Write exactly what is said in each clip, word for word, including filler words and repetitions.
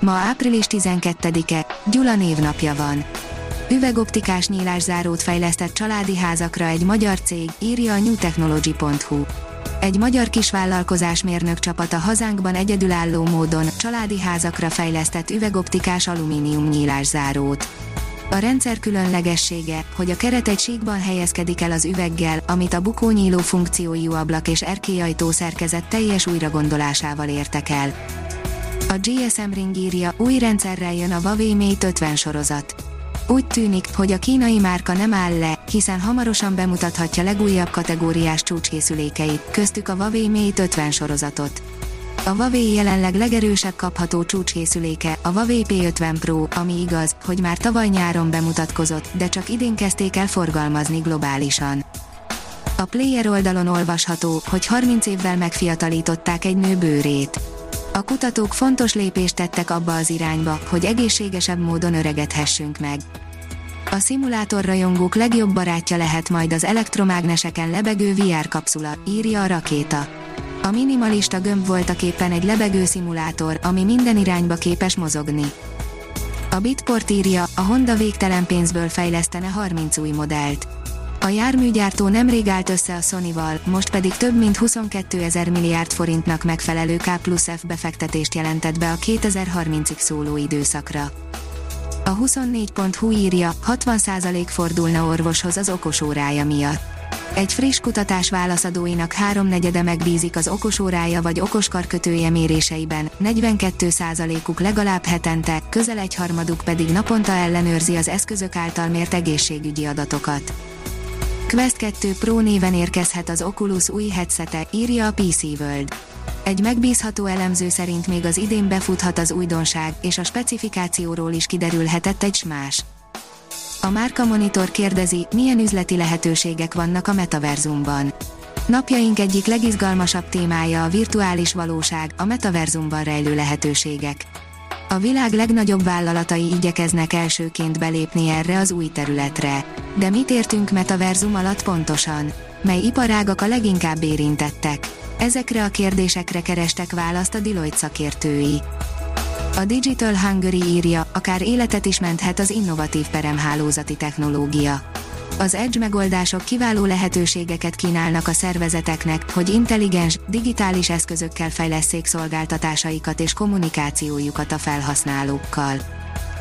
Ma április tizenkettedike, Gyula névnapja van. Üvegoptikás nyílászárót fejlesztett családi házakra egy magyar cég, írja a new technology pont hu. Egy magyar kisvállalkozás mérnök csapata hazánkban egyedülálló módon családi házakra fejlesztett üvegoptikás alumínium nyílászárót. A rendszer különlegessége, hogy a keret egy síkban helyezkedik el az üveggel, amit a bukónyíló funkciójú ablak és erkélyajtó szerkezet teljes újragondolásával értek el. A gé es em ring írja, új rendszerrel jön a Huawei Mate ötven sorozat. Úgy tűnik, hogy a kínai márka nem áll le, hiszen hamarosan bemutathatja legújabb kategóriás csúcskészülékeit, köztük a Huawei Mate ötven sorozatot. A Huawei jelenleg legerősebb kapható csúcskészüléke, a Huawei P ötven Pro, ami igaz, hogy már tavaly nyáron bemutatkozott, de csak idén kezdték el forgalmazni globálisan. A player oldalon olvasható, hogy harminc évvel megfiatalították egy nő bőrét. A kutatók fontos lépést tettek abba az irányba, hogy egészségesebb módon öregedhessünk meg. A szimulátorrajongók legjobb barátja lehet majd az elektromágneseken lebegő vé er kapszula, írja a rakéta. A minimalista gömb voltaképpen egy lebegő szimulátor, ami minden irányba képes mozogni. A Bitport írja, a Honda végtelen pénzből fejlesztene harminc új modellt. A járműgyártó nemrég állt össze a Sony-val, most pedig több mint huszonkétezer milliárd forintnak megfelelő ká plusz ef befektetést jelentett be a kétezer-harmincig szóló időszakra. A huszonnégy pont hu írja, hatvan százalék fordulna orvoshoz az okosórája miatt. Egy friss kutatás válaszadóinak háromnegyede megbízik az okosórája vagy okoskarkötője méréseiben, negyvenkét százalékuk legalább hetente, közel egyharmaduk pedig naponta ellenőrzi az eszközök által mért egészségügyi adatokat. Quest kettő Pro néven érkezhet az Oculus új headsete, írja a pé cé World. Egy megbízható elemző szerint még az idén befuthat az újdonság, és a specifikációról is kiderülhetett egy más. A Márka Monitor kérdezi, milyen üzleti lehetőségek vannak a Metaversumban. Napjaink egyik legizgalmasabb témája a virtuális valóság, a Metaversumban rejlő lehetőségek. A világ legnagyobb vállalatai igyekeznek elsőként belépni erre az új területre. De mit értünk Metaversum alatt pontosan? Mely iparágak a leginkább érintettek? Ezekre a kérdésekre kerestek választ a Deloitte szakértői. A Digital Hungary írja, akár életet is menthet az innovatív peremhálózati technológia. Az Edge megoldások kiváló lehetőségeket kínálnak a szervezeteknek, hogy intelligens, digitális eszközökkel fejlesszék szolgáltatásaikat és kommunikációjukat a felhasználókkal.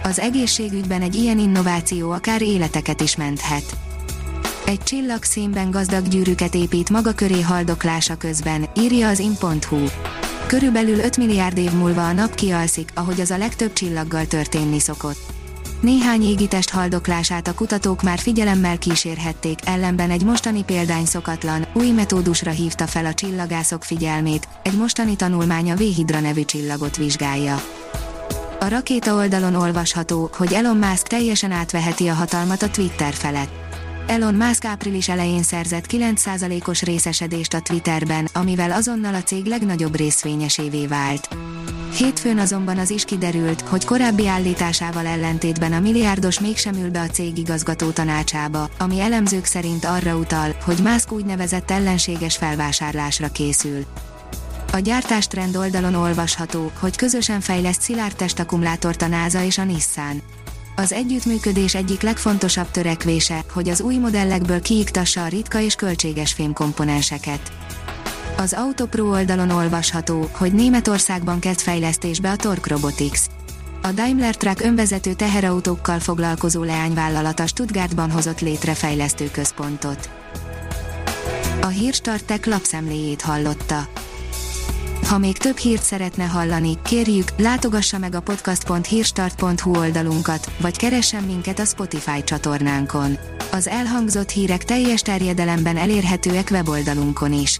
Az egészségügyben egy ilyen innováció akár életeket is menthet. Egy csillag színben gazdag gyűrűket épít maga köré haldoklása közben, írja az in.hu. Körülbelül öt milliárd év múlva a nap kialszik, ahogy az a legtöbb csillaggal történni szokott. Néhány égitest haldoklását a kutatók már figyelemmel kísérhették, ellenben egy mostani példány szokatlan, új metódusra hívta fel a csillagászok figyelmét, egy mostani tanulmány a V-Hidra nevű csillagot vizsgálja. A rakéta oldalon olvasható, hogy Elon Musk teljesen átveheti a hatalmat a Twitter felett. Elon Musk április elején szerzett kilenc százalékos részesedést a Twitterben, amivel azonnal a cég legnagyobb részvényesévé vált. Hétfőn azonban az is kiderült, hogy korábbi állításával ellentétben a milliárdos mégsem ül be a cég igazgató tanácsába, ami elemzők szerint arra utal, hogy Musk úgynevezett ellenséges felvásárlásra készül. A gyártástrend oldalon olvasható, hogy közösen fejleszt szilárd testakkumulátort a NASA és a Nissan. Az együttműködés egyik legfontosabb törekvése, hogy az új modellekből kiiktassa a ritka és költséges fémkomponenseket. Az Autopro oldalon olvasható, hogy Németországban kezd fejlesztésbe a Torque Robotics. A Daimler Truck önvezető teherautókkal foglalkozó leányvállalata Stuttgartban hozott létre fejlesztőközpontot. A Hírstart Tech lapszemléjét hallotta. Ha még több hírt szeretne hallani, kérjük, látogassa meg a podcast pont hírstart pont hu oldalunkat, vagy keressen minket a Spotify csatornánkon. Az elhangzott hírek teljes terjedelemben elérhetőek weboldalunkon is.